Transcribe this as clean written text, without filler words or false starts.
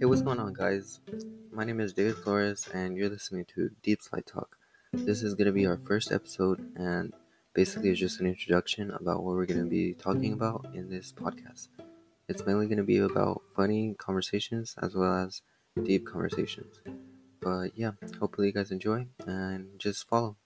Hey, what's going on, guys? My name is David Flores, and you're listening to Deep Slide Talk. This is going to be our first episode, and basically it's just an introduction about what we're going to be talking about in this podcast. It's mainly going to be about funny conversations as well as deep conversations. But yeah, hopefully you guys enjoy, and just follow.